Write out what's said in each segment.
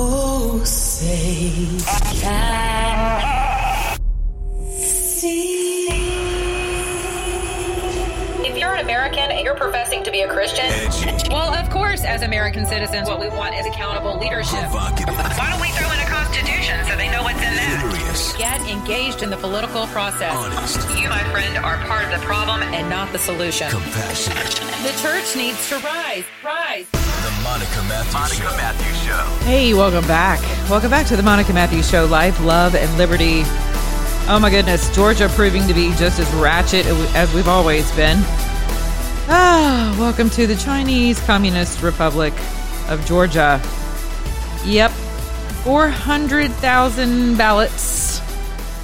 Oh, say I see. If you're an American and you're professing to be a Christian, well, of course, as American citizens, what we want is accountable leadership. Why don't we throw in a constitution so they know what's in that? Get engaged in the political process. Honest. You, my friend, are part of the problem and not the solution. Compassion. The church needs to rise. Rise. The Monica Matthews Show. Hey, welcome back. Welcome back to The Monica Matthews Show. Life, love, and liberty. Oh my goodness, Georgia proving to be just as ratchet as we've always been. Ah, welcome to the Chinese Communist Republic of Georgia. Yep, 400,000 ballots.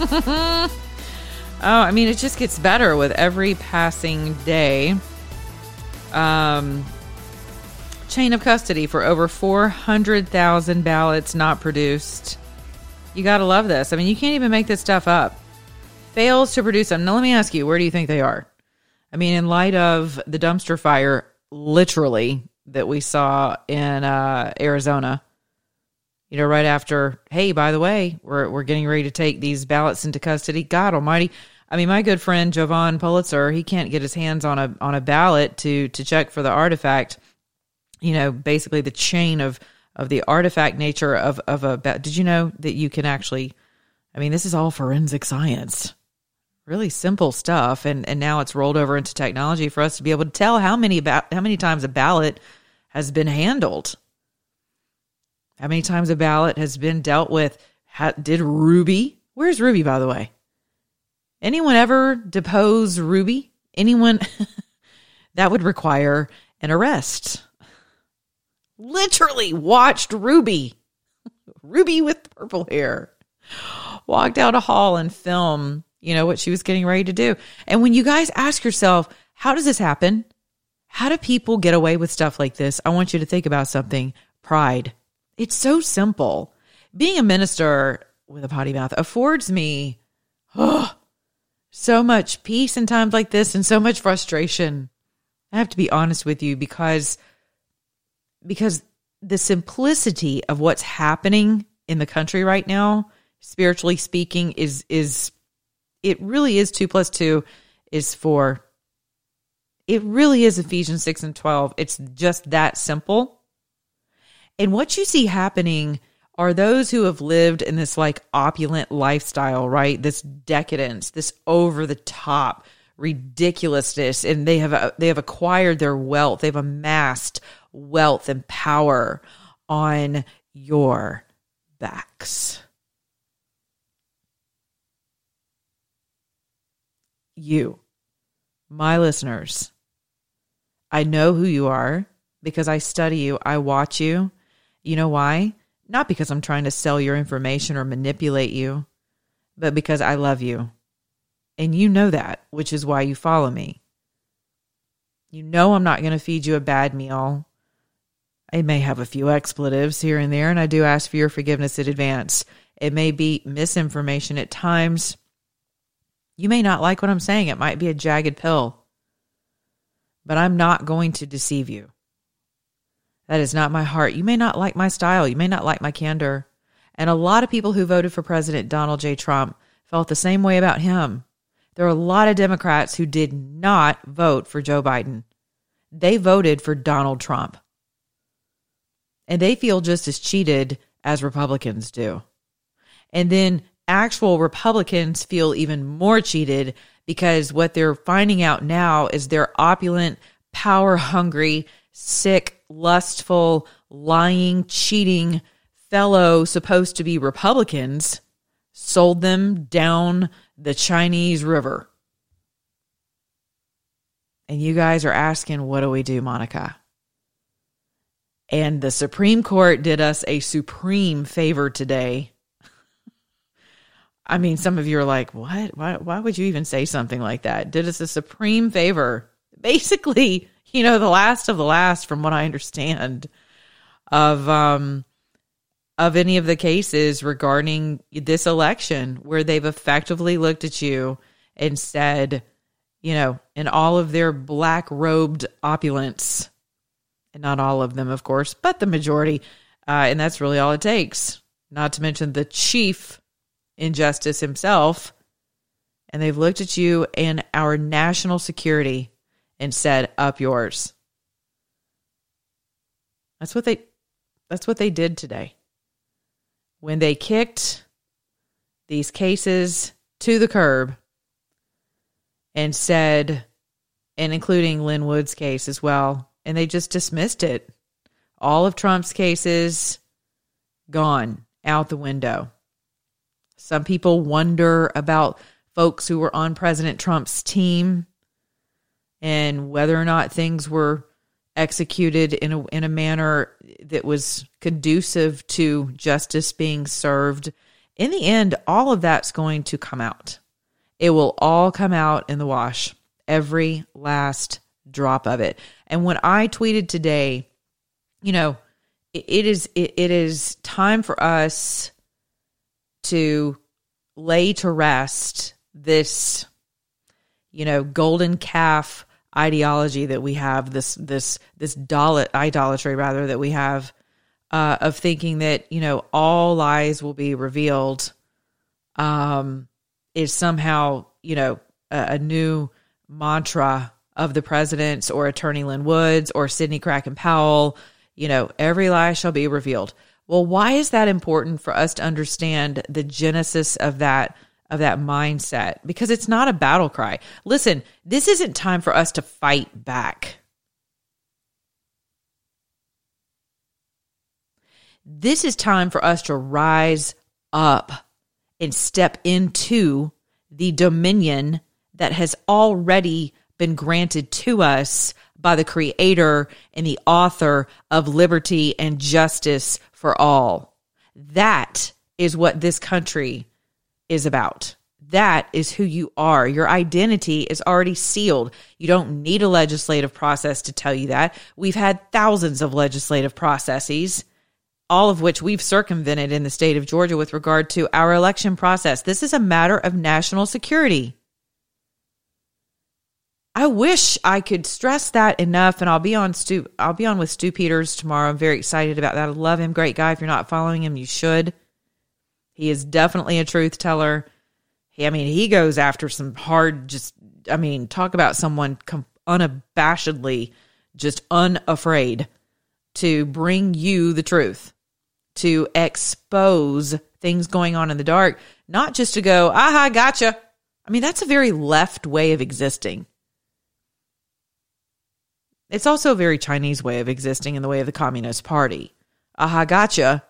Oh, I mean, it just gets better with every passing day. Chain of custody for over 400,000 ballots not produced. You got to love this. I mean, you can't even make this stuff up. Fails to produce them. Now, let me ask you, where do you think they are? I mean, in light of the dumpster fire, literally, that we saw in Arizona, you know, right after, hey, by the way, we're getting ready to take these ballots into custody. God almighty. I mean, my good friend, Jovan Pulitzer, he can't get his hands on a ballot to check for the artifact. You know, basically the chain of the artifact nature of a... Did you know that you can actually... I mean, this is all forensic science. Really simple stuff. And now it's rolled over into technology for us to be able to tell how many times a ballot has been handled. How many times a ballot has been dealt with. Did Ruby... Where's Ruby, by the way? Anyone ever depose Ruby? Anyone? That would require an arrest. Literally watched Ruby with purple hair walk down a hall and film, you know, what she was getting ready to do. And when you guys ask yourself, how does this happen? How do people get away with stuff like this? I want you to think about something. Pride. It's so simple. Being a minister with a potty mouth affords me so much peace in times like this and so much frustration. I have to be honest with you because the simplicity of what's happening in the country right now, spiritually speaking, it really is 2 + 2 is 4. It really is Ephesians 6 and 12. It's just that simple. And what you see happening are those who have lived in this like opulent lifestyle, right? This decadence, this over the top ridiculousness, and they have acquired their wealth. They've amassed wealth and power on your backs. You, my listeners, I know who you are because I study you. I watch you. You know why? Not because I'm trying to sell your information or manipulate you, but because I love you. And you know that, which is why you follow me. You know I'm not going to feed you a bad meal. I may have a few expletives here and there, and I do ask for your forgiveness in advance. It may be misinformation at times. You may not like what I'm saying. It might be a jagged pill. But I'm not going to deceive you. That is not my heart. You may not like my style. You may not like my candor. And a lot of people who voted for President Donald J. Trump felt the same way about him. There are a lot of Democrats who did not vote for Joe Biden. They voted for Donald Trump. And they feel just as cheated as Republicans do. And then actual Republicans feel even more cheated because what they're finding out now is their opulent, power-hungry, sick, lustful, lying, cheating fellow supposed to be Republicans sold them down the Chinese River. And you guys are asking, what do we do, Monica? And the Supreme Court did us a supreme favor today. I mean, some of you are like, what? Why would you even say something like that? Did us a supreme favor. Basically, you know, the last of the last, from what I understand, of any of the cases regarding this election, where they've effectively looked at you and said, you know, in all of their black-robed opulence, and not all of them, of course, but the majority, and that's really all it takes, not to mention the chief injustice himself, and they've looked at you and our national security and said, up yours. That's what they did today. When they kicked these cases to the curb and said, and including Lynn Wood's case as well, and they just dismissed it. All of Trump's cases, gone, out the window. Some people wonder about folks who were on President Trump's team and whether or not things were executed in a manner that was conducive to justice being served. In the end, all of that's going to come out. It will all come out in the wash, every last drop of it. And when I tweeted today, you know, it is time for us to lay to rest this, you know, golden calf ideology that we have, this idolatry rather that we have, of thinking that, you know, all lies will be revealed, is somehow, you know, a new mantra of the president's or attorney Lynn Woods or Sidney Kraken Powell. You know, every lie shall be revealed. Well, why is that important for us to understand the genesis of that mindset? Because it's not a battle cry. Listen, this isn't time for us to fight back. This is time for us to rise up and step into the dominion that has already been granted to us by the creator and the author of liberty and justice for all. That is what this country is about. That is who you are. Your identity is already sealed. You don't need a legislative process to tell you that. We've had thousands of legislative processes, all of which we've circumvented in the state of Georgia with regard to our election process. This is a matter of national security. I wish I could stress that enough, and I'll be on with Stu Peters tomorrow. I'm very excited about that. I love him. Great guy. If you're not following him, you should. He is definitely a truth teller. He goes after some hard, talk about someone unabashedly, just unafraid to bring you the truth, to expose things going on in the dark, not just to go, aha, gotcha. That's a very left way of existing. It's also a very Chinese way of existing in the way of the Communist Party. Aha, gotcha.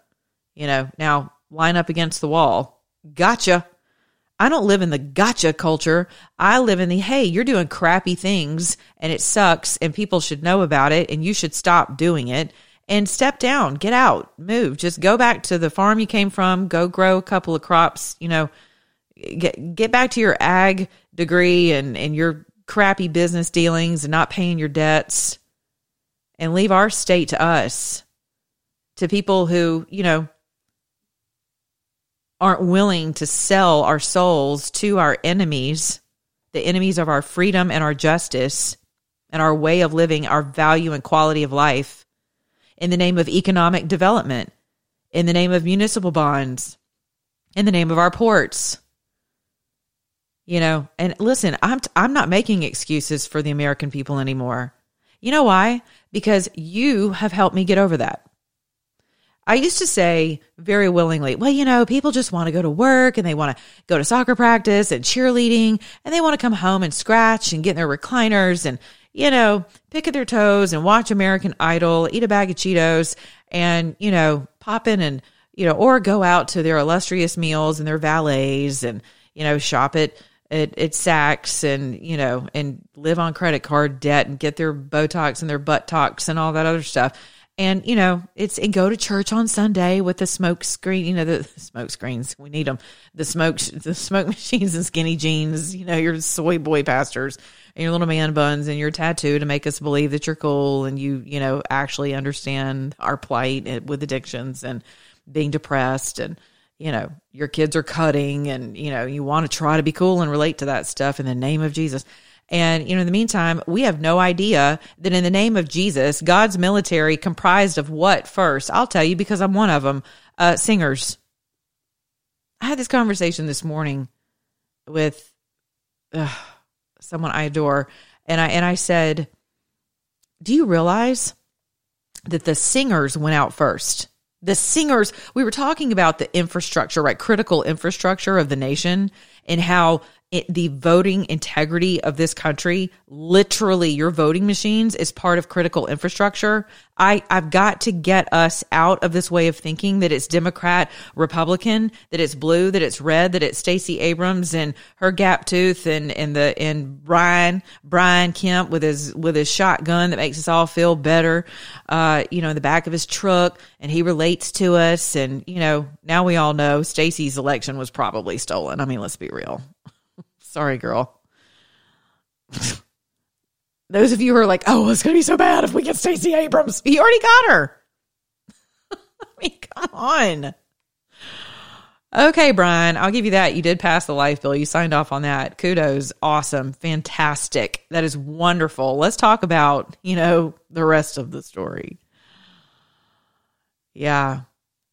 Now, line up against the wall. Gotcha. I don't live in the gotcha culture. I live in the, hey, you're doing crappy things and it sucks and people should know about it and you should stop doing it and step down, get out, move, just go back to the farm you came from, go grow a couple of crops, get back to your ag degree and your crappy business dealings and not paying your debts, and leave our state to us, to people who, aren't willing to sell our souls to our enemies, the enemies of our freedom and our justice and our way of living, our value and quality of life, in the name of economic development, in the name of municipal bonds, in the name of our ports. And listen, I'm not making excuses for the American people anymore. You know why? Because you have helped me get over that. I used to say very willingly, well, people just want to go to work and they want to go to soccer practice and cheerleading and they want to come home and scratch and get in their recliners and, pick at their toes and watch American Idol, eat a bag of Cheetos and, pop in and, or go out to their illustrious meals and their valets and, shop at Saks and, and live on credit card debt and get their Botox and their butt talks and all that other stuff. And, you know, it's, and go to church on Sunday with the smoke screen, you know, the smoke screens, we need them, the smoke machines and skinny jeans, you know, your soy boy pastors and your little man buns and your tattoo to make us believe that you're cool. And you know, actually understand our plight with addictions and being depressed, and, you know, your kids are cutting, and, you know, you want to try to be cool and relate to that stuff in the name of Jesus. And, you know, in the meantime, we have no idea that in the name of Jesus, God's military comprised of what first? I'll tell you, because I'm one of them, singers. I had this conversation this morning with someone I adore, and I said, do you realize that the singers went out first? The singers, we were talking about the infrastructure, right? Critical infrastructure of the nation, and how the voting integrity of this country, literally your voting machines, is part of critical infrastructure. I've got to get us out of this way of thinking that it's Democrat, Republican, that it's blue, that it's red, that it's Stacey Abrams and her gap tooth and Brian Kemp with his shotgun that makes us all feel better, you know, in the back of his truck, and he relates to us. And, you know, now we all know Stacey's election was probably stolen. I mean, let's be real. Sorry, girl. Those of you who are like, oh, it's going to be so bad if we get Stacey Abrams. You already got her. I mean, come on. Okay, Brian, I'll give you that. You did pass the life bill. You signed off on that. Kudos. Awesome. Fantastic. That is wonderful. Let's talk about, you know, the rest of the story. Yeah.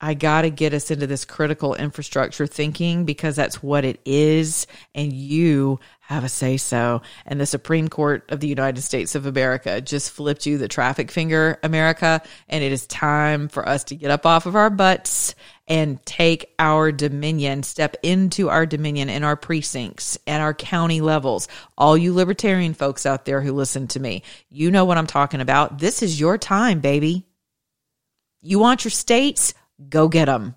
I got to get us into this critical infrastructure thinking, because that's what it is. And you have a say so. And the Supreme Court of the United States of America just flipped you the traffic finger, America. And it is time for us to get up off of our butts and take our dominion, step into our dominion in our precincts and our county levels. All you libertarian folks out there who listen to me, you know what I'm talking about. This is your time, baby. You want your states? Go get them.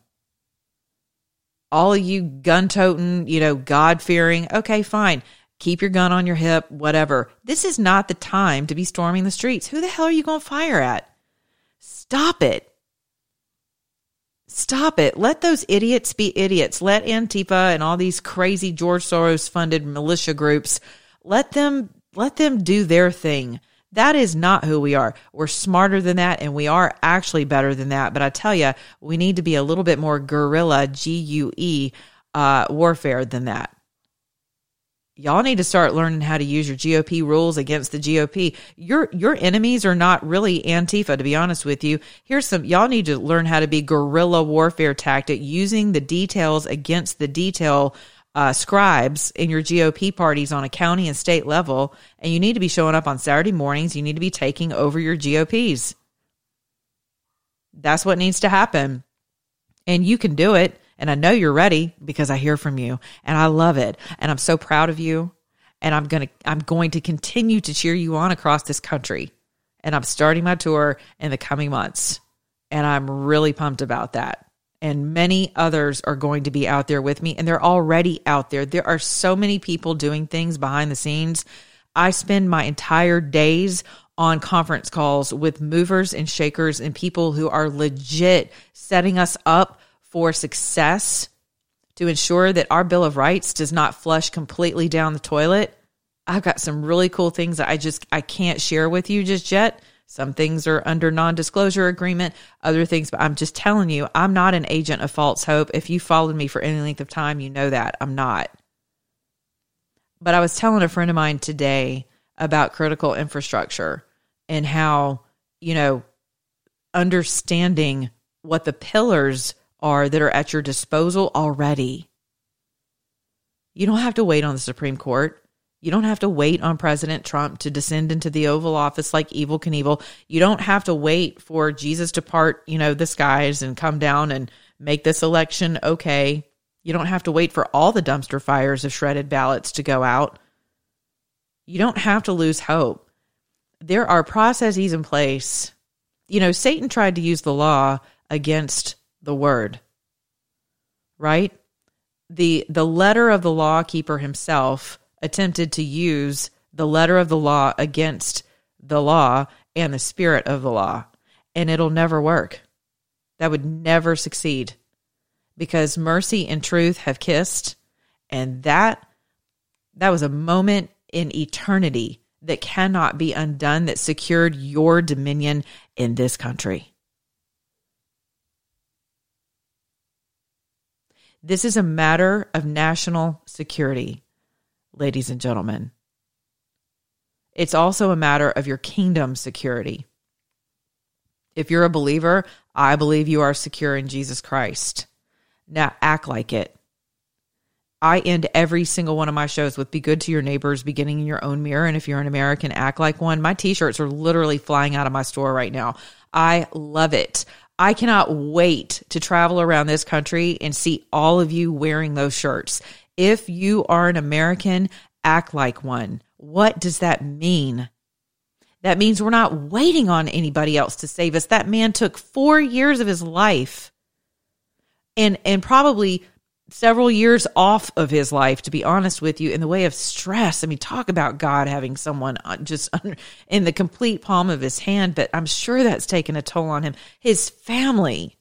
All you gun-toting, you know, God-fearing, okay, fine. Keep your gun on your hip, whatever. This is not the time to be storming the streets. Who the hell are you going to fire at? Stop it. Stop it. Let those idiots be idiots. Let Antifa and all these crazy George Soros-funded militia groups, let them do their thing. That is not who we are. We're smarter than that, and we are actually better than that. But I tell you, we need to be a little bit more guerrilla, G-U-E, warfare than that. Y'all need to start learning how to use your GOP rules against the GOP. Your enemies are not really Antifa, to be honest with you. Y'all need to learn how to be guerrilla warfare tactic, using the details against the detail scribes in your GOP parties on a county and state level, and you need to be showing up on Saturday mornings. You need to be taking over your GOPs. That's what needs to happen. And you can do it. And I know you're ready, because I hear from you, and I love it. And I'm so proud of you. And I'm going to continue to cheer you on across this country. And I'm starting my tour in the coming months. And I'm really pumped about that. And many others are going to be out there with me, and they're already out there. There are so many people doing things behind the scenes. I spend my entire days on conference calls with movers and shakers and people who are legit setting us up for success to ensure that our Bill of Rights does not flush completely down the toilet. I've got some really cool things that I can't share with you just yet. Some things are under non-disclosure agreement, other things, but I'm just telling you, I'm not an agent of false hope. If you followed me for any length of time, you know that I'm not. But I was telling a friend of mine today about critical infrastructure and how, you know, understanding what the pillars are that are at your disposal already. You don't have to wait on the Supreme Court. You don't have to wait on President Trump to descend into the Oval Office like Evel Knievel. You don't have to wait for Jesus to part, you know, the skies and come down and make this election okay. You don't have to wait for all the dumpster fires of shredded ballots to go out. You don't have to lose hope. There are processes in place. You know, Satan tried to use the law against the word, right? The letter of the law keeper himself attempted to use the letter of the law against the law and the spirit of the law. and it'll never work. That would never succeed because mercy and truth have kissed, and that was a moment in eternity that cannot be undone, that secured your dominion in this country. This is a matter of national security, ladies and gentlemen. It's also a matter of your kingdom security. If you're a believer, I believe you are secure in Jesus Christ. Now act like it. I end every single one of my shows with be good to your neighbors, beginning in your own mirror. And if you're an American, act like one. My t-shirts are literally flying out of my store right now. I love it. I cannot wait to travel around this country and see all of you wearing those shirts. If you are an American, act like one. What does that mean? That means we're not waiting on anybody else to save us. That man took 4 years of his life and probably several years off of his life, to be honest with you, in the way of stress. I mean, talk about God having someone just in the complete palm of his hand, but I'm sure that's taken a toll on him. His family,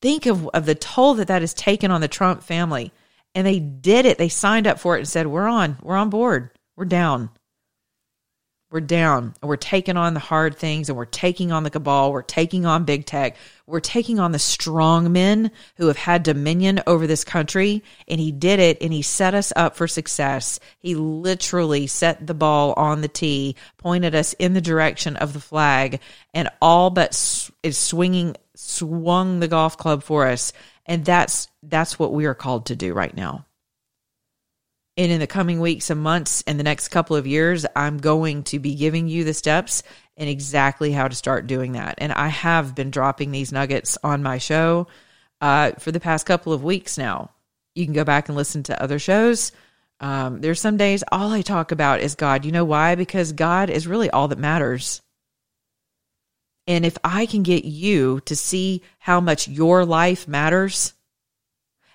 think of the toll that has taken on the Trump family. And they did it. They signed up for it and said, we're on board. We're down. And we're taking on the hard things, and we're taking on the cabal. We're taking on big tech. We're taking on the strong men who have had dominion over this country. And he did it, and he set us up for success. He literally set the ball on the tee, pointed us in the direction of the flag, and all but swung the golf club for us. And that's what we are called to do right now. And in the coming weeks and months and the next couple of years, I'm going to be giving you the steps and exactly how to start doing that. And I have been dropping these nuggets on my show for the past couple of weeks now. You can go back and listen to other shows. There's some days all I talk about is God. You know why? Because God is really all that matters. And if I can get you to see how much your life matters,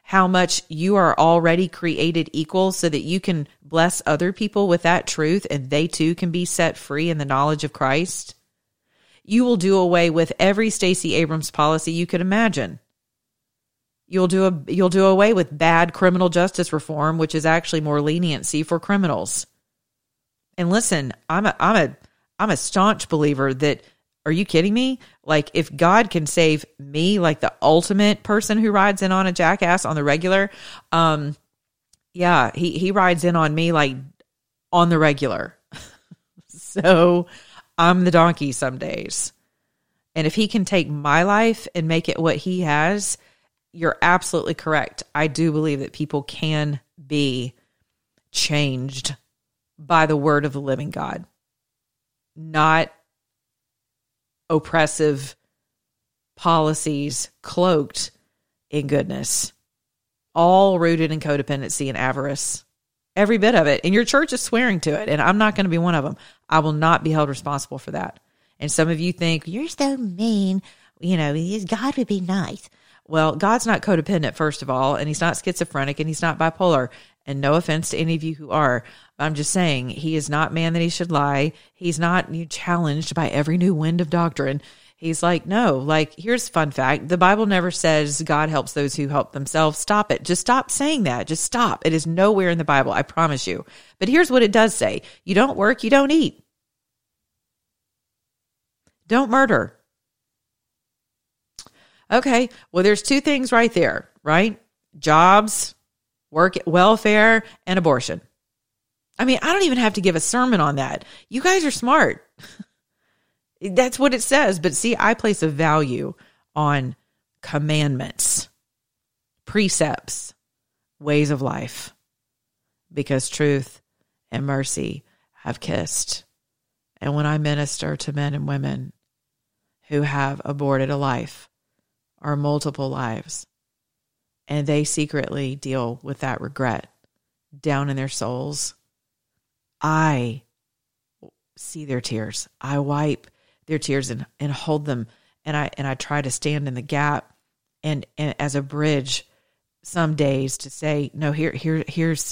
how much you are already created equal so that you can bless other people with that truth and they too can be set free in the knowledge of Christ, you will do away with every Stacey Abrams policy you could imagine. You'll do away with bad criminal justice reform, which is actually more leniency for criminals. And listen, I'm a staunch believer that, are you kidding me? Like, if God can save me, like the ultimate person who rides in on a jackass on the regular, he rides in on me like on the regular. So I'm the donkey some days. And if he can take my life and make it what he has, you're absolutely correct. I do believe that people can be changed by the word of the living God, not oppressive policies cloaked in goodness, all rooted in codependency and avarice, every bit of it. And your church is swearing to it, and I'm not going to be one of them. I will not be held responsible for that. And some of you think, you're so mean, you know, God would be nice. Well, God's not codependent, first of all, and he's not schizophrenic, and he's not bipolar. And no offense to any of you who are. I'm just saying, he is not man that he should lie. He's not challenged by every new wind of doctrine. He's like, no, like, here's fun fact. The Bible never says God helps those who help themselves. Stop it. Just stop saying that. Just stop. It is nowhere in the Bible, I promise you. But here's what it does say. You don't work, you don't eat. Don't murder. Okay, well, there's two things right there, right? Jobs, work, welfare, and abortion. I mean, I don't even have to give a sermon on that. You guys are smart. That's what it says. But see, I place a value on commandments, precepts, ways of life, because truth and mercy have kissed. And when I minister to men and women who have aborted a life or multiple lives, and they secretly deal with that regret down in their souls, I see their tears. I wipe their tears and hold them. And I try to stand in the gap and as a bridge some days to say, no, here's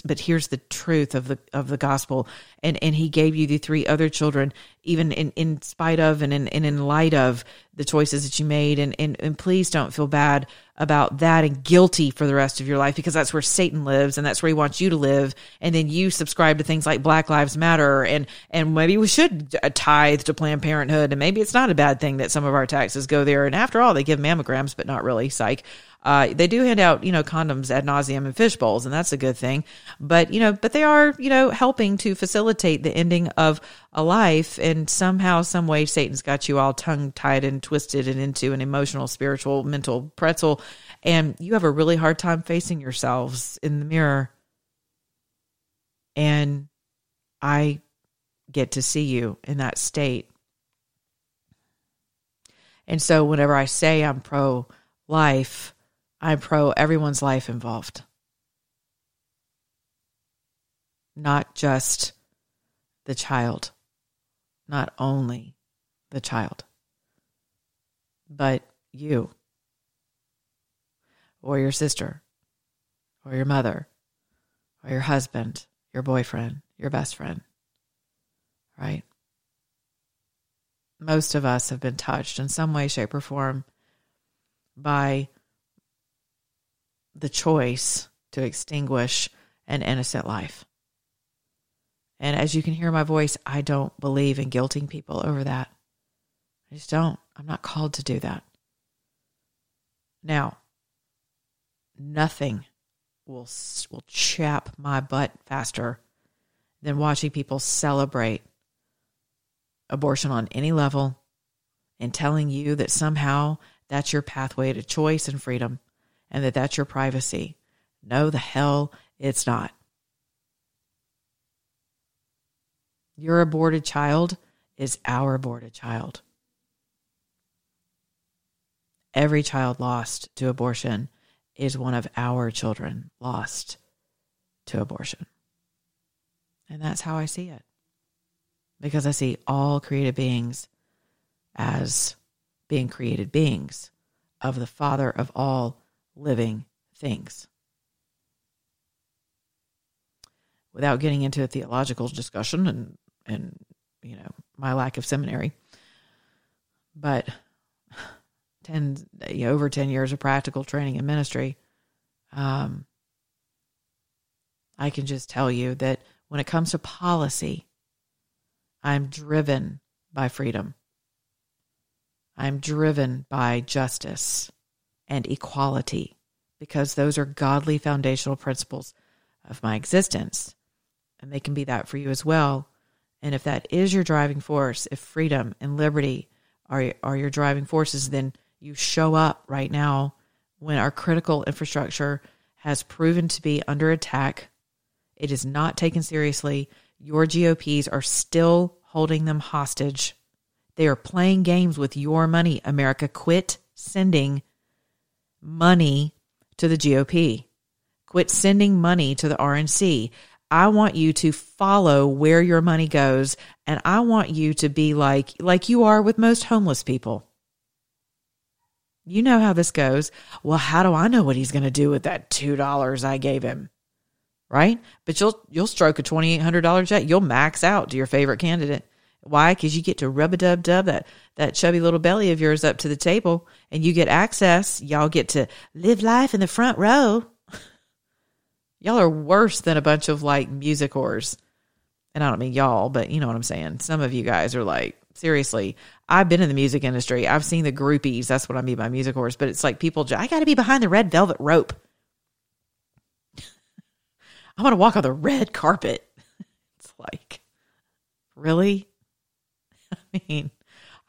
the truth of the gospel. And he gave you the three other children, even in spite of and in light of the choices that you made. And please don't feel bad about that and guilty for the rest of your life, because that's where Satan lives and that's where he wants you to live. And then you subscribe to things like Black Lives Matter and maybe we should tithe to Planned Parenthood, and maybe it's not a bad thing that some of our taxes go there. And after all, they give mammograms, but not really, psych. They do hand out, condoms ad nauseum and fish bowls, and that's a good thing. But, but they are, helping to facilitate the ending of a life. And somehow, some way, Satan's got you all tongue tied and twisted and into an emotional, spiritual, mental pretzel. And you have a really hard time facing yourselves in the mirror. And I get to see you in that state. And so whenever I say I'm pro-life, I'm pro everyone's life involved. Not just the child. Not only the child. But you. Or your sister. Or your mother. Or your husband. Your boyfriend. Your best friend. Right? Most of us have been touched in some way, shape, or form by the choice to extinguish an innocent life. And as you can hear my voice, I don't believe in guilting people over that. I just don't. I'm not called to do that. Now, nothing will chap my butt faster than watching people celebrate abortion on any level and telling you that somehow that's your pathway to choice and freedom, and that that's your privacy. No, the hell it's not. Your aborted child is our aborted child. Every child lost to abortion is one of our children lost to abortion. And that's how I see it. Because I see all created beings as being created beings of the Father of all living things. Without getting into a theological discussion and my lack of seminary, but over 10 years of practical training in ministry, I can just tell you that when it comes to policy, I'm driven by freedom. I'm driven by justice and equality, because those are godly foundational principles of my existence. And they can be that for you as well. And if that is your driving force, if freedom and liberty are your driving forces, then you show up right now when our critical infrastructure has proven to be under attack. It is not taken seriously. Your GOPs are still holding them hostage. They are playing games with your money, America. Quit sending money to the GOP. Quit sending money to the RNC. I want you to follow where your money goes, and I want you to be like you are with most homeless people. You know how this goes. Well, how do I know what he's going to do with that $2 I gave him? Right? But you'll stroke a $2,800 check. You'll max out to your favorite candidate. Why? Because you get to rub-a-dub-dub that chubby little belly of yours up to the table, and you get access. Y'all get to live life in the front row. Y'all are worse than a bunch of, music whores. And I don't mean y'all, but you know what I'm saying. Some of you guys are seriously, I've been in the music industry. I've seen the groupies. That's what I mean by music whores. But it's people, I got to be behind the red velvet rope. I want to walk on the red carpet. It's really? I mean,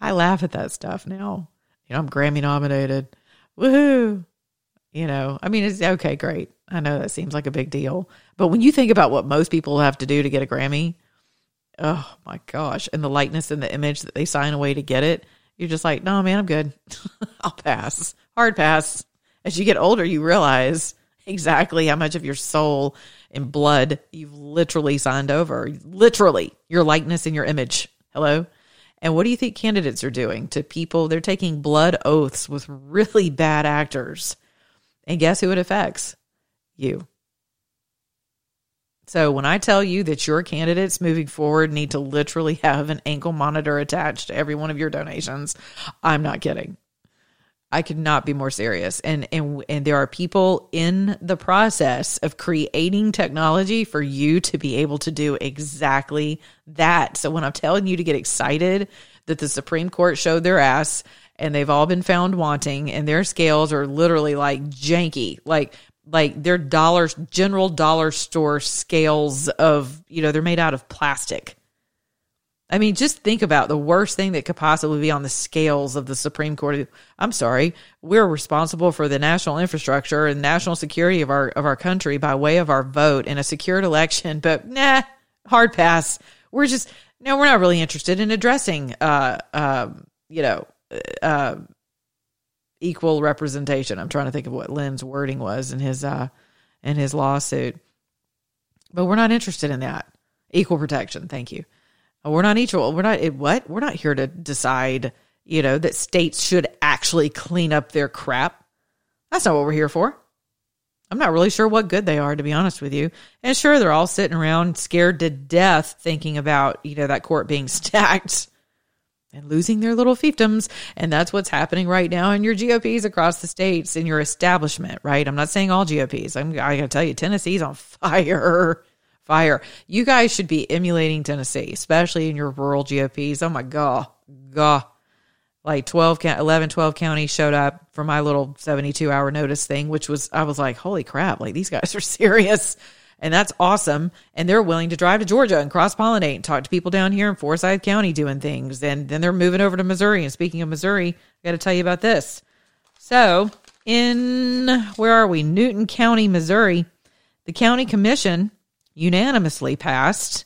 I laugh at that stuff now. I'm Grammy nominated. Woohoo. It's okay, great. I know that seems like a big deal. But when you think about what most people have to do to get a Grammy, oh my gosh. And the likeness and the image that they sign away to get it, you're just no, man, I'm good. I'll pass. Hard pass. As you get older, you realize exactly how much of your soul and blood you've literally signed over. Literally, your likeness and your image. Hello? And what do you think candidates are doing to people? They're taking blood oaths with really bad actors. And guess who it affects? You. So when I tell you that your candidates moving forward need to literally have an ankle monitor attached to every one of your donations, I'm not kidding. I could not be more serious. And there are people in the process of creating technology for you to be able to do exactly that. So when I'm telling you to get excited that the Supreme Court showed their ass and they've all been found wanting and their scales are literally like janky, like their general dollar store scales of, you know, they're made out of plastic. I mean, just think about the worst thing that could possibly be on the scales of the Supreme Court. I'm sorry, we're responsible for the national infrastructure and national security of our country by way of our vote in a secured election. But nah, hard pass. We're not really interested in addressing, equal representation. I'm trying to think of what Lynn's wording was in his lawsuit, but we're not interested in that. Equal protection. Thank you. We're not equal. We're not here to decide, you know, that states should actually clean up their crap. That's not what we're here for. I'm not really sure what good they are, to be honest with you. And sure, they're all sitting around scared to death thinking about, you know, that court being stacked and losing their little fiefdoms. And that's what's happening right now in your GOPs across the states in your establishment, right? I'm not saying all GOPs. I got to tell you, Tennessee's on fire. Fire. You guys should be emulating Tennessee, especially in your rural GOPs. Oh my God. Like 12 counties showed up for my little 72-hour notice thing, I was like, holy crap, like these guys are serious. And that's awesome. And they're willing to drive to Georgia and cross-pollinate and talk to people down here in Forsyth County doing things. And then they're moving over to Missouri. And speaking of Missouri, I got to tell you about this. So where are we? Newton County, Missouri, the county commission unanimously passed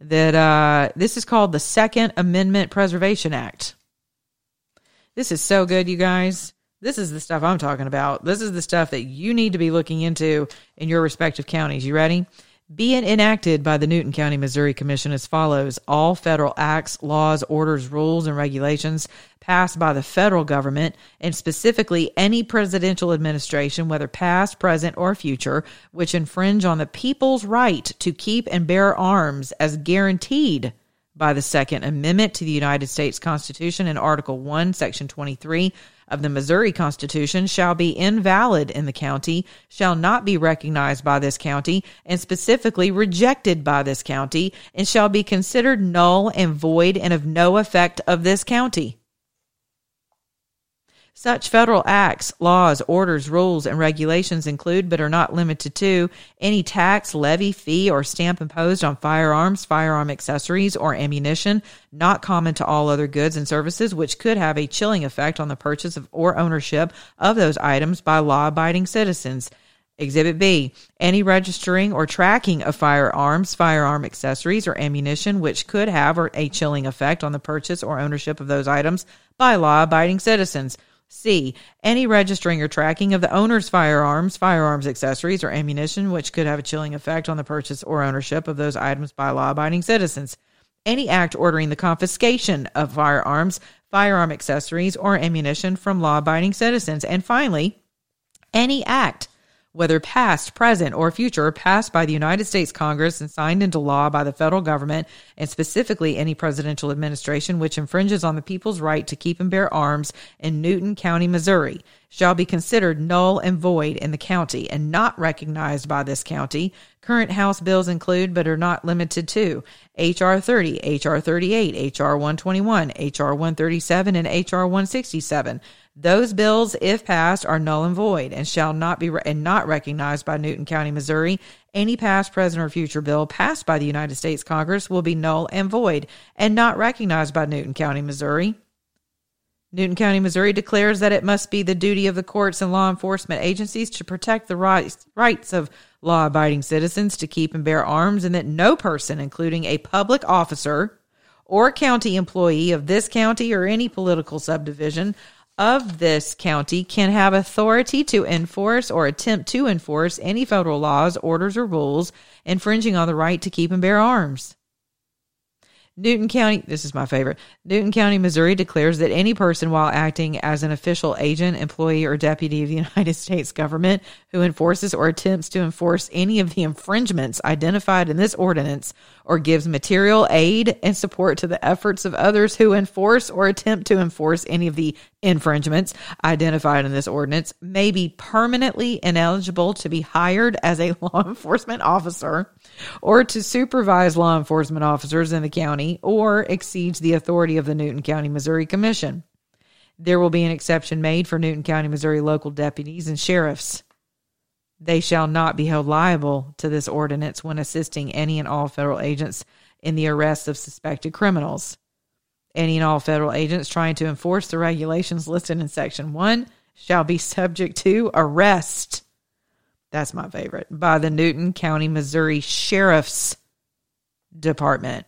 that this is called the Second Amendment Preservation Act. This is so good, you guys. This is the stuff I'm talking about. This is the stuff that you need to be looking into in your respective counties. You ready? Being enacted by the Newton County, Missouri Commission as follows. All federal acts, laws, orders, rules, and regulations passed by the federal government, and specifically any presidential administration, whether past, present, or future, which infringe on the people's right to keep and bear arms as guaranteed by the Second Amendment to the United States Constitution in Article 1, Section 23 of the Missouri Constitution, shall be invalid in the county, shall not be recognized by this county, and specifically rejected by this county, and shall be considered null and void and of no effect of this county. Such federal acts, laws, orders, rules, and regulations include, but are not limited to, any tax, levy, fee, or stamp imposed on firearms, firearm accessories, or ammunition, not common to all other goods and services, which could have a chilling effect on the purchase of or ownership of those items by law-abiding citizens. Exhibit B, any registering or tracking of firearms, firearm accessories, or ammunition, which could have a chilling effect on the purchase or ownership of those items by law-abiding citizens. C, any registering or tracking of the owner's firearms, firearms accessories, or ammunition, which could have a chilling effect on the purchase or ownership of those items by law-abiding citizens. Any act ordering the confiscation of firearms, firearm accessories, or ammunition from law-abiding citizens. And finally, any act, whether past, present, or future, passed by the United States Congress and signed into law by the federal government, and specifically any presidential administration, which infringes on the people's right to keep and bear arms in Newton County, Missouri, shall be considered null and void in the county and not recognized by this county. Current House bills include, but are not limited to, H.R. 30, H.R. 38, H.R. 121, H.R. 137, and H.R. 167. Those bills, if passed, are null and void and shall not be not recognized by Newton County, Missouri. Any past, present, or future bill passed by the United States Congress will be null and void and not recognized by Newton County, Missouri. Newton County, Missouri declares that it must be the duty of the courts and law enforcement agencies to protect the rights of law-abiding citizens to keep and bear arms, and that no person, including a public officer or county employee of this county or any political subdivision of this county, can have authority to enforce or attempt to enforce any federal laws, orders, or rules infringing on the right to keep and bear arms. Newton County, this is my favorite, Newton County, Missouri declares that any person while acting as an official agent, employee, or deputy of the United States government who enforces or attempts to enforce any of the infringements identified in this ordinance or gives material aid and support to the efforts of others who enforce or attempt to enforce any of the infringements identified in this ordinance may be permanently ineligible to be hired as a law enforcement officer or to supervise law enforcement officers in the county or exceeds the authority of the Newton County, Missouri Commission. There will be an exception made for Newton County, Missouri local deputies and sheriffs. They shall not be held liable to this ordinance when assisting any and all federal agents in the arrest of suspected criminals. Any and all federal agents trying to enforce the regulations listed in Section 1 shall be subject to arrest. That's my favorite. By the Newton County, Missouri Sheriff's Department.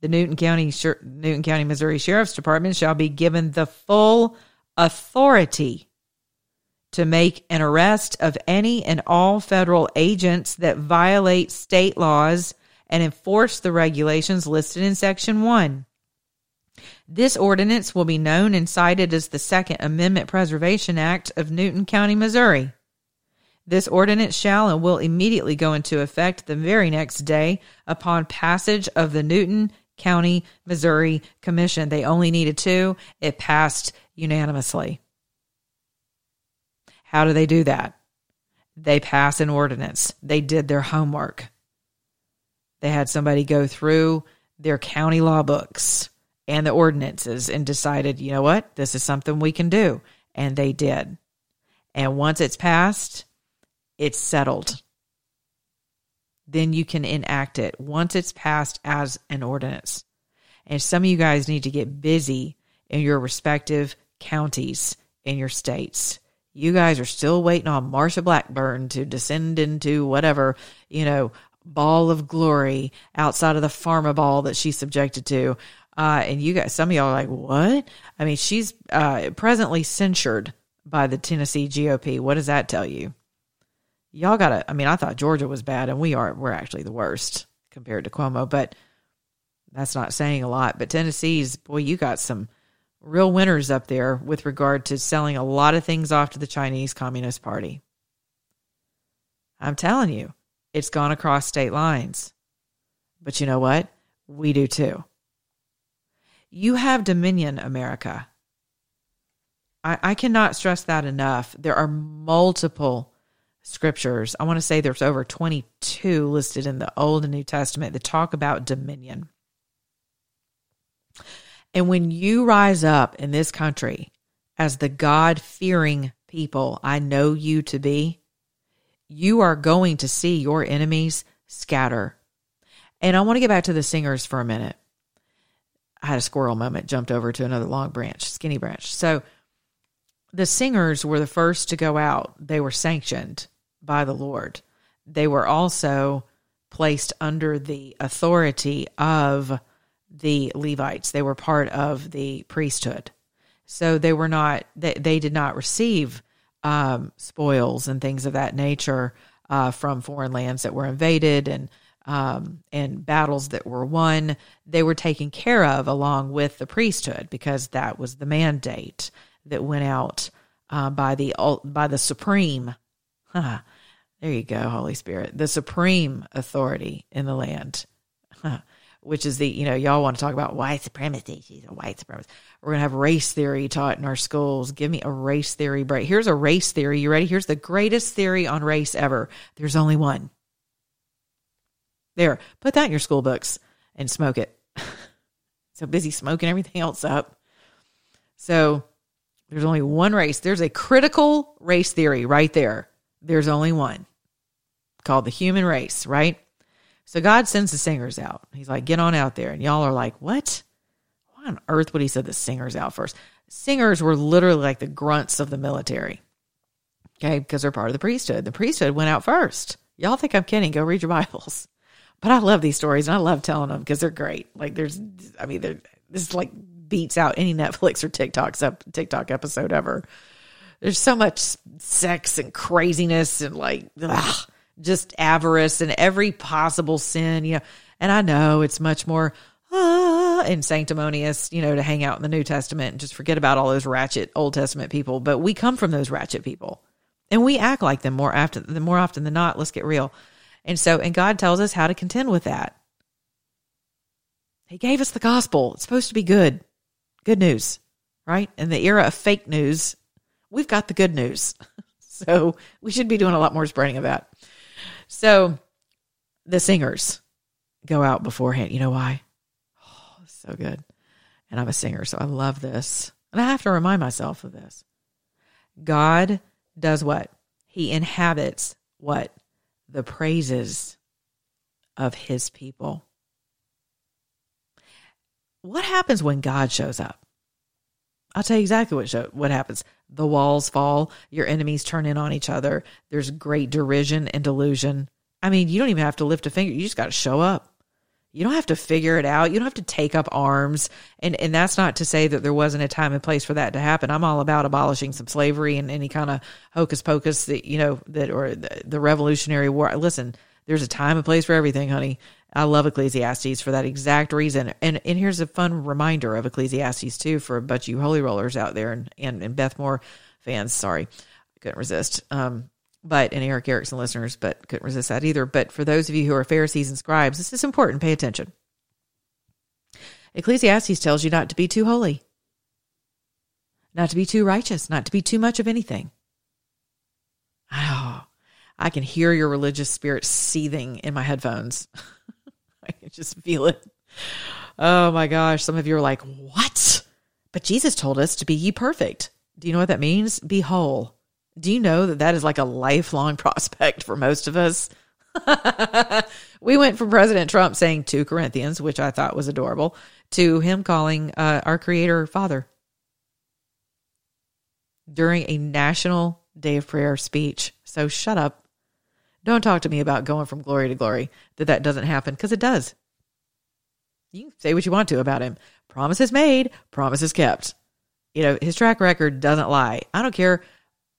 The Newton County, Missouri Sheriff's Department shall be given the full authority to make an arrest of any and all federal agents that violate state laws and enforce the regulations listed in Section 1. This ordinance will be known and cited as the Second Amendment Preservation Act of Newton County, Missouri. This ordinance shall and will immediately go into effect the very next day upon passage of the Newton County, Missouri Commission. They only needed two. It passed unanimously. How do they do that? They pass an ordinance. They did their homework. They had somebody go through their county law books and the ordinances and decided, you know what, this is something we can do. And they did. And once it's passed, it's settled. Then you can enact it once it's passed as an ordinance. And some of you guys need to get busy in your respective counties in your states. You guys are still waiting on Marsha Blackburn to descend into whatever, ball of glory outside of the pharma ball that she's subjected to. And you guys, some of y'all are like, what? I mean, she's presently censured by the Tennessee GOP. What does that tell you? Y'all gotta, I thought Georgia was bad and we're actually the worst compared to Cuomo, but that's not saying a lot. But Tennessee's, boy, you got some real winners up there with regard to selling a lot of things off to the Chinese Communist Party. I'm telling you, it's gone across state lines. But you know what? We do too. You have Dominion, America. I cannot stress that enough. There are multiple scriptures. I want to say there's over 22 listed in the Old and New Testament that talk about dominion. And when you rise up in this country as the God-fearing people I know you to be, you are going to see your enemies scatter. And I want to get back to the singers for a minute. I had a squirrel moment, jumped over to another long branch, skinny branch. So the singers were the first to go out. They were sanctioned by the Lord. They were also placed under the authority of the Levites. They were part of the priesthood. So they were not, they did not receive spoils and things of that nature from foreign lands that were invaded and battles that were won. They were taken care of along with the priesthood because that was the mandate that went out by the supreme. Huh. There you go, Holy Spirit. The supreme authority in the land, which is the, y'all want to talk about white supremacy. She's a white supremacist. We're going to have race theory taught in our schools. Give me a race theory break. Here's a race theory. You ready? Here's the greatest theory on race ever. There's only one. There, put that in your school books and smoke it. So busy smoking everything else up. So there's only one race. There's a critical race theory right there. There's only one called the human race, right? So God sends the singers out. He's like, get on out there. And y'all are like, what? Why on earth would he send the singers out first? Singers were literally like the grunts of the military, okay, because they're part of the priesthood. The priesthood went out first. Y'all think I'm kidding. Go read your Bibles. But I love these stories, and I love telling them because they're great. Like, this is like beats out any Netflix or TikTok episode ever. There's so much sex and craziness and just avarice and every possible sin. And I know it's much more and sanctimonious, to hang out in the New Testament and just forget about all those ratchet Old Testament people. But we come from those ratchet people, and we act like them more often than not. Let's get real. And God tells us how to contend with that. He gave us the gospel. It's supposed to be good news, right? In the era of fake news, we've got the good news. So we should be doing a lot more spreading of that. So the singers go out beforehand. You know why? Oh, it's so good. And I'm a singer, so I love this. And I have to remind myself of this. God does what? He inhabits what? The praises of his people. What happens when God shows up? I'll tell you exactly what happens. The walls fall. Your enemies turn in on each other. There's great derision and delusion. I mean, you don't even have to lift a finger. You just got to show up. You don't have to figure it out. You don't have to take up arms. And that's not to say that there wasn't a time and place for that to happen. I'm all about abolishing some slavery and any kind of hocus pocus that, or the Revolutionary War. Listen, there's a time and place for everything, honey. I love Ecclesiastes for that exact reason. And here's a fun reminder of Ecclesiastes 2 for a bunch of you holy rollers out there and Beth Moore fans. Sorry, couldn't resist. And Eric Erickson listeners, but couldn't resist that either. But for those of you who are Pharisees and scribes, this is important. Pay attention. Ecclesiastes tells you not to be too holy, not to be too righteous, not to be too much of anything. Oh, I can hear your religious spirit seething in my headphones. I can just feel it. Oh my gosh. Some of you are like, what? But Jesus told us to be ye perfect. Do you know what that means? Be whole. Do you know that is like a lifelong prospect for most of us? We went from President Trump saying 2 Corinthians, which I thought was adorable, to him calling our Creator Father during a National Day of Prayer speech. So shut up. Don't talk to me about going from glory to glory, that doesn't happen, because it does. You can say what you want to about him. Promises made, promises kept. His track record doesn't lie. I don't care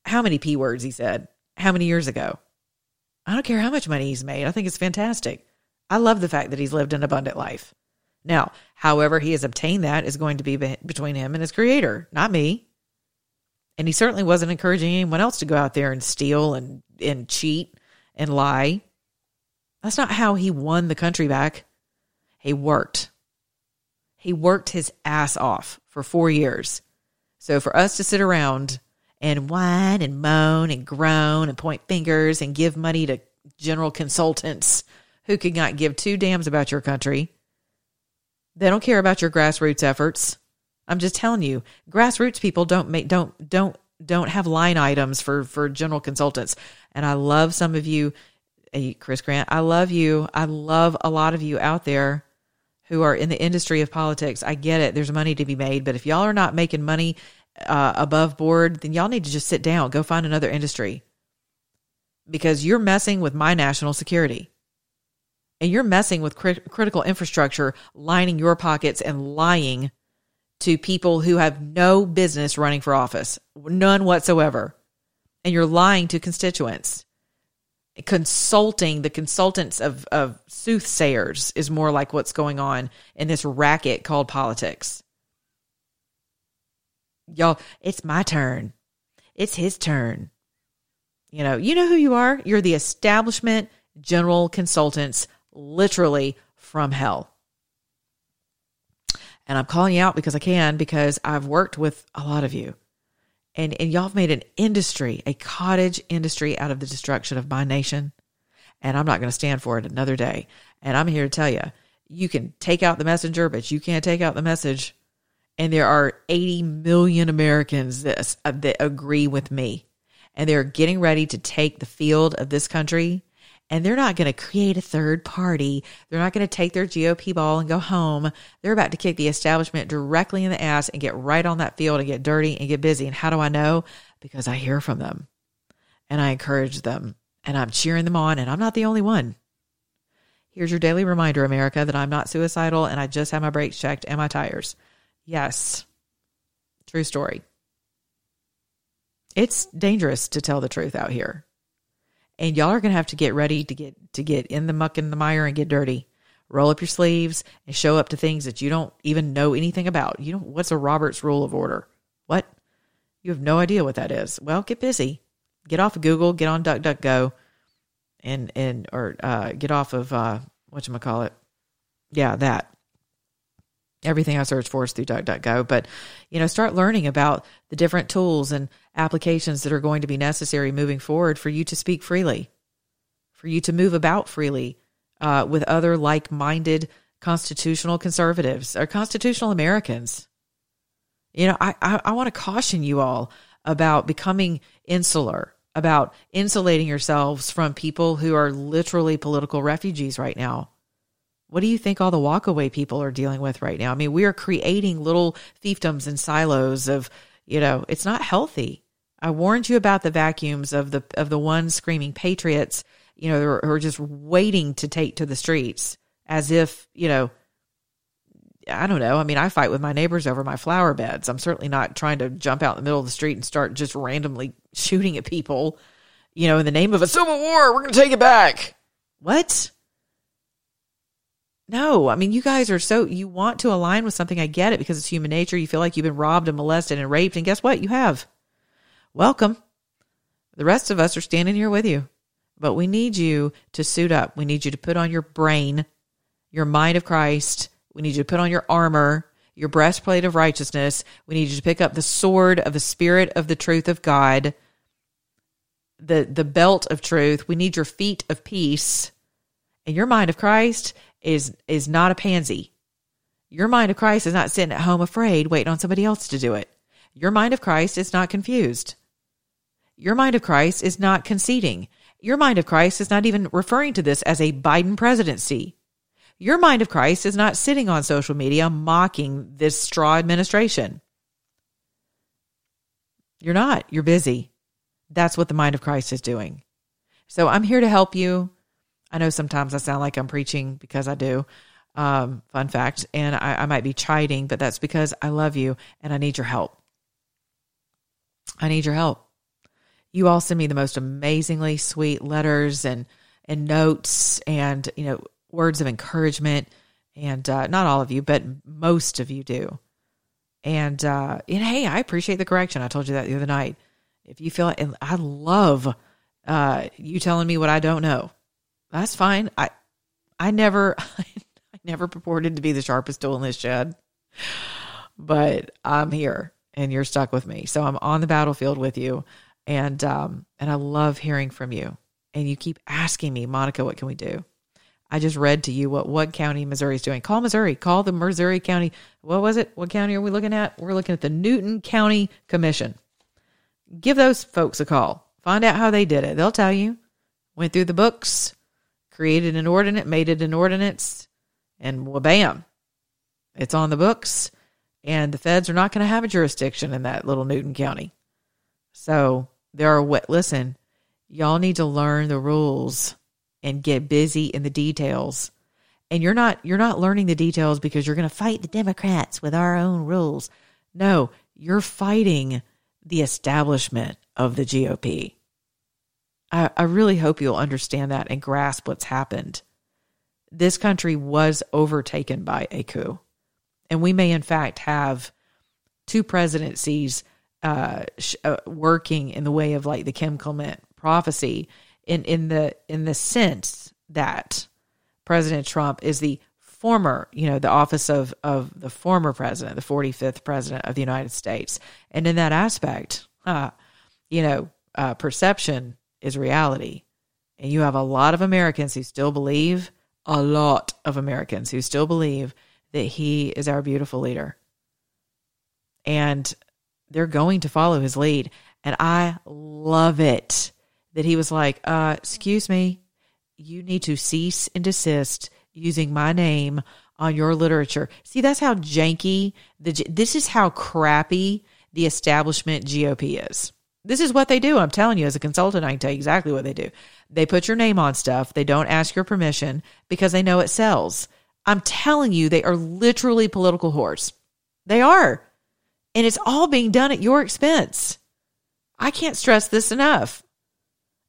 how many P words he said, how many years ago. I don't care how much money he's made. I think it's fantastic. I love the fact that he's lived an abundant life. Now, however he has obtained that is going to be between him and his Creator, not me. And he certainly wasn't encouraging anyone else to go out there and steal and cheat and lie. That's not how he won the country back. He worked. He worked his ass off for 4 years. So for us to sit around and whine and moan and groan and point fingers and give money to general consultants who could not give two damns about your country. They don't care about your grassroots efforts. I'm just telling you, grassroots people don't have line items for general consultants. And I love some of you, Chris Grant, I love you. I love a lot of you out there who are in the industry of politics. I get it. There's money to be made, but if y'all are not making money above board, then y'all need to just sit down, go find another industry, because you're messing with my national security and you're messing with critical infrastructure, lining your pockets and lying to people who have no business running for office, none whatsoever. And you're lying to constituents. Consulting the consultants of soothsayers is more like what's going on in this racket called politics. Y'all, it's my turn. It's his turn. You know who you are? You're the establishment general consultants, literally from hell. And I'm calling you out because I can, because I've worked with a lot of you. And y'all have made an industry, a cottage industry out of the destruction of my nation. And I'm not going to stand for it another day. And I'm here to tell you, you can take out the messenger, but you can't take out the message. And there are 80 million Americans that agree with me. And they're getting ready to take the field of this country. And they're not going to create a third party. They're not going to take their GOP ball and go home. They're about to kick the establishment directly in the ass and get right on that field and get dirty and get busy. And how do I know? Because I hear from them. And I encourage them. And I'm cheering them on. And I'm not the only one. Here's your daily reminder, America, that I'm not suicidal and I just had my brakes checked and my tires. Yes. True story. It's dangerous to tell the truth out here. And y'all are going to have to get ready to get in the muck and the mire and get dirty roll up your sleeves and show up to things that you don't even know anything about. You don't, what's a Robert's Rule of Order? What? You have no idea what that is. Well, get busy. Get off of Google, get on DuckDuckGo, or get off of, whatchamacallit? Yeah, that. Everything I search for is through DuckDuckGo, but, you know, start learning about the different tools and applications that are going to be necessary moving forward for you to speak freely, for you to move about freely with other like-minded constitutional conservatives or constitutional Americans. You know, I want to caution you all about becoming insular, about insulating yourselves from people who are literally political refugees right now. What do you think all the walkaway people are dealing with right now? I mean, we are creating little fiefdoms and silos of, you know, it's not healthy. I warned you about the vacuums of the ones screaming patriots, you know, who are just waiting to take to the streets as if, you know, I don't know. I mean, I fight with my neighbors over my flower beds. I'm certainly not trying to jump out in the middle of the street and start just randomly shooting at people, you know, in the name of a civil war. We're going to take it back. What? No, I mean, you guys are so, you want to align with something. I get it, because it's human nature. You feel like you've been robbed and molested and raped. And guess what? You have. Welcome. The rest of us are standing here with you. But we need you to suit up. We need you to put on your brain, your mind of Christ. We need you to put on your armor, your breastplate of righteousness. We need you to pick up the sword of the Spirit of the truth of God, the belt of truth. We need your feet of peace. And your mind of Christ is not a pansy. Your mind of Christ is not sitting at home afraid, waiting on somebody else to do it. Your mind of Christ is not confused. Your mind of Christ is not conceding. Your mind of Christ is not even referring to this as a Biden presidency. Your mind of Christ is not sitting on social media mocking this straw administration. You're not. You're busy. That's what the mind of Christ is doing. So I'm here to help you. I know sometimes I sound like I'm preaching, because I do. Fun fact. And I might be chiding, but that's because I love you and I need your help. I need your help. You all send me the most amazingly sweet letters and notes and, you know, words of encouragement. And not all of you, but most of you do. And hey, I appreciate the correction. I told you that the other night. If you feel, and I love you telling me what I don't know. That's fine. I never purported to be the sharpest tool in this shed, but I'm here and you're stuck with me. So I'm on the battlefield with you, and I love hearing from you. And you keep asking me, Monica, what can we do? I just read to you what county Missouri is doing. Call Missouri. Call the Missouri County. What was it? What county are we looking at? We're looking at the Newton County Commission. Give those folks a call. Find out how they did it. They'll tell you. Went through the books. Created an ordinance, made it an ordinance, and well, bam, it's on the books, and the feds are not going to have a jurisdiction in that little Newton County. So there are listen, y'all need to learn the rules and get busy in the details. And you're not learning the details because you're going to fight the Democrats with our own rules. No, you're fighting the establishment of the GOP. I really hope you'll understand that and grasp what's happened. This country was overtaken by a coup. And we may, in fact, have two presidencies working in the way of like the Kim Clement prophecy in the sense that President Trump is the former, you know, the office of the former president, the 45th president of the United States. And in that aspect, perception is reality. And you have a lot of Americans who still believe, that he is our beautiful leader. And they're going to follow his lead. And I love it that he was like, excuse me, you need to cease and desist using my name on your literature. See, that's how janky, this is how crappy the establishment GOP is. This is what they do. I'm telling you, as a consultant, I can tell you exactly what they do. They put your name on stuff. They don't ask your permission because they know it sells. I'm telling you, they are literally political whores. They are. And it's all being done at your expense. I can't stress this enough.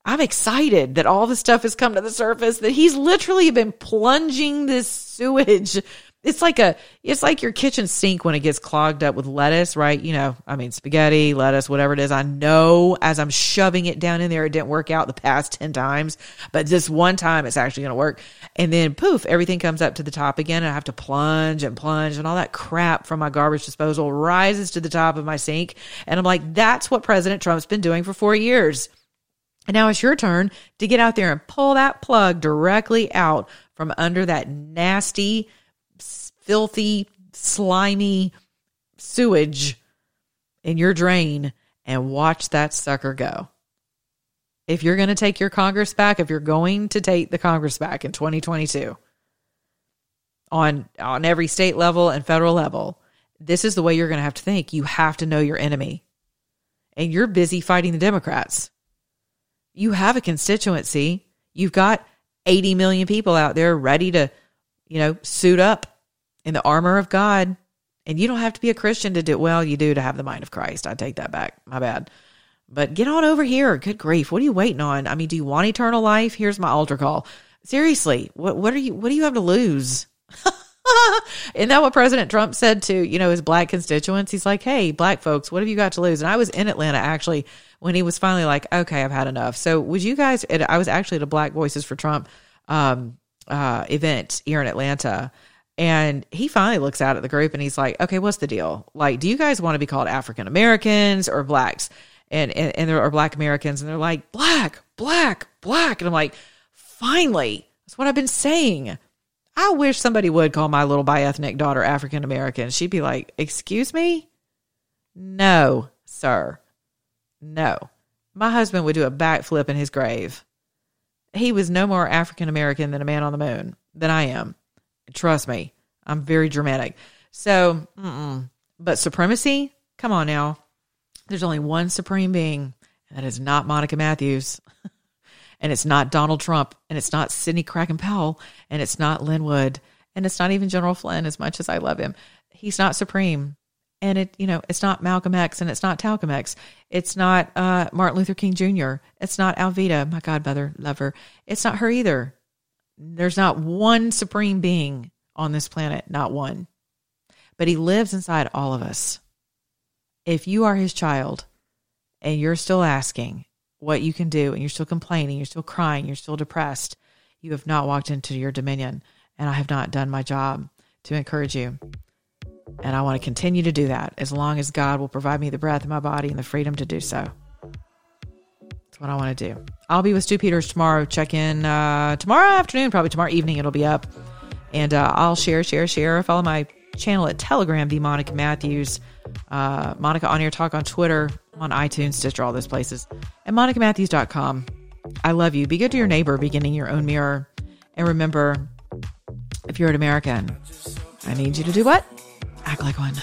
I'm excited that all the stuff has come to the surface, that he's literally been plunging this sewage. It's like your kitchen sink when it gets clogged up with lettuce, right? You know, I mean, spaghetti, lettuce, whatever it is. I know as I'm shoving it down in there, it didn't work out the past 10 times, but this one time it's actually going to work. And then poof, everything comes up to the top again. And I have to plunge and all that crap from my garbage disposal rises to the top of my sink. And I'm like, that's what President Trump's been doing for 4 years. And now it's your turn to get out there and pull that plug directly out from under that nasty, filthy, slimy sewage in your drain and watch that sucker go. If you're going to take your Congress back, if you're going to take the Congress back in 2022 on every state level and federal level, this is the way you're going to have to think. You have to know your enemy. And you're busy fighting the Democrats. You have a constituency. You've got 80 million people out there ready to, suit up in the armor of God. And you don't have to be a Christian to do it. Well, you do to have the mind of Christ. I take that back. My bad. But get on over here. Good grief. What are you waiting on? I mean, do you want eternal life? Here's my altar call. Seriously, what do you have to lose? Isn't that what President Trump said to, his black constituents? He's like, hey, black folks, what have you got to lose? And I was in Atlanta actually when he was finally like, okay, I've had enough. So would you guys, I was actually at a Black Voices for Trump event here in Atlanta. And he finally looks out at the group and he's like, okay, what's the deal? Like, do you guys want to be called African Americans or blacks? And there are black Americans and they're like, black, black, black. And I'm like, finally, that's what I've been saying. I wish somebody would call my little bi-ethnic daughter African American. She'd be like, excuse me? No, sir. No. My husband would do a backflip in his grave. He was no more African American than a man on the moon than I am. Trust me. I'm very dramatic. So, But supremacy? Come on now. There's only one supreme being. And that is not Monica Matthews. And it's not Donald Trump, and it's not Sidney Kraken Powell, and it's not Linwood, and it's not even General Flynn, as much as I love him. He's not supreme. And it's not Malcolm X, and it's not Talcum X. It's not Martin Luther King Jr. It's not Alveda, my godmother, love her. It's not her either. There's not one supreme being on this planet, not one. But he lives inside all of us. If you are his child, and you're still asking what you can do, and you're still complaining, you're still crying, you're still depressed, you have not walked into your dominion, and I have not done my job to encourage you. And I want to continue to do that as long as God will provide me the breath in my body and the freedom to do so. That's what I want to do. I'll be with Stu Peters tomorrow. Check in tomorrow afternoon, probably tomorrow evening it'll be up. And I'll share. Follow my channel at Telegram, The Monica Matthews, Monica On Your Talk on Twitter, on iTunes, Stitcher, all those places, and MonicaMatthews.com. I love you. Be good to your neighbor, beginning your own mirror. And remember, if you're an American, I need you to do what? Act like one.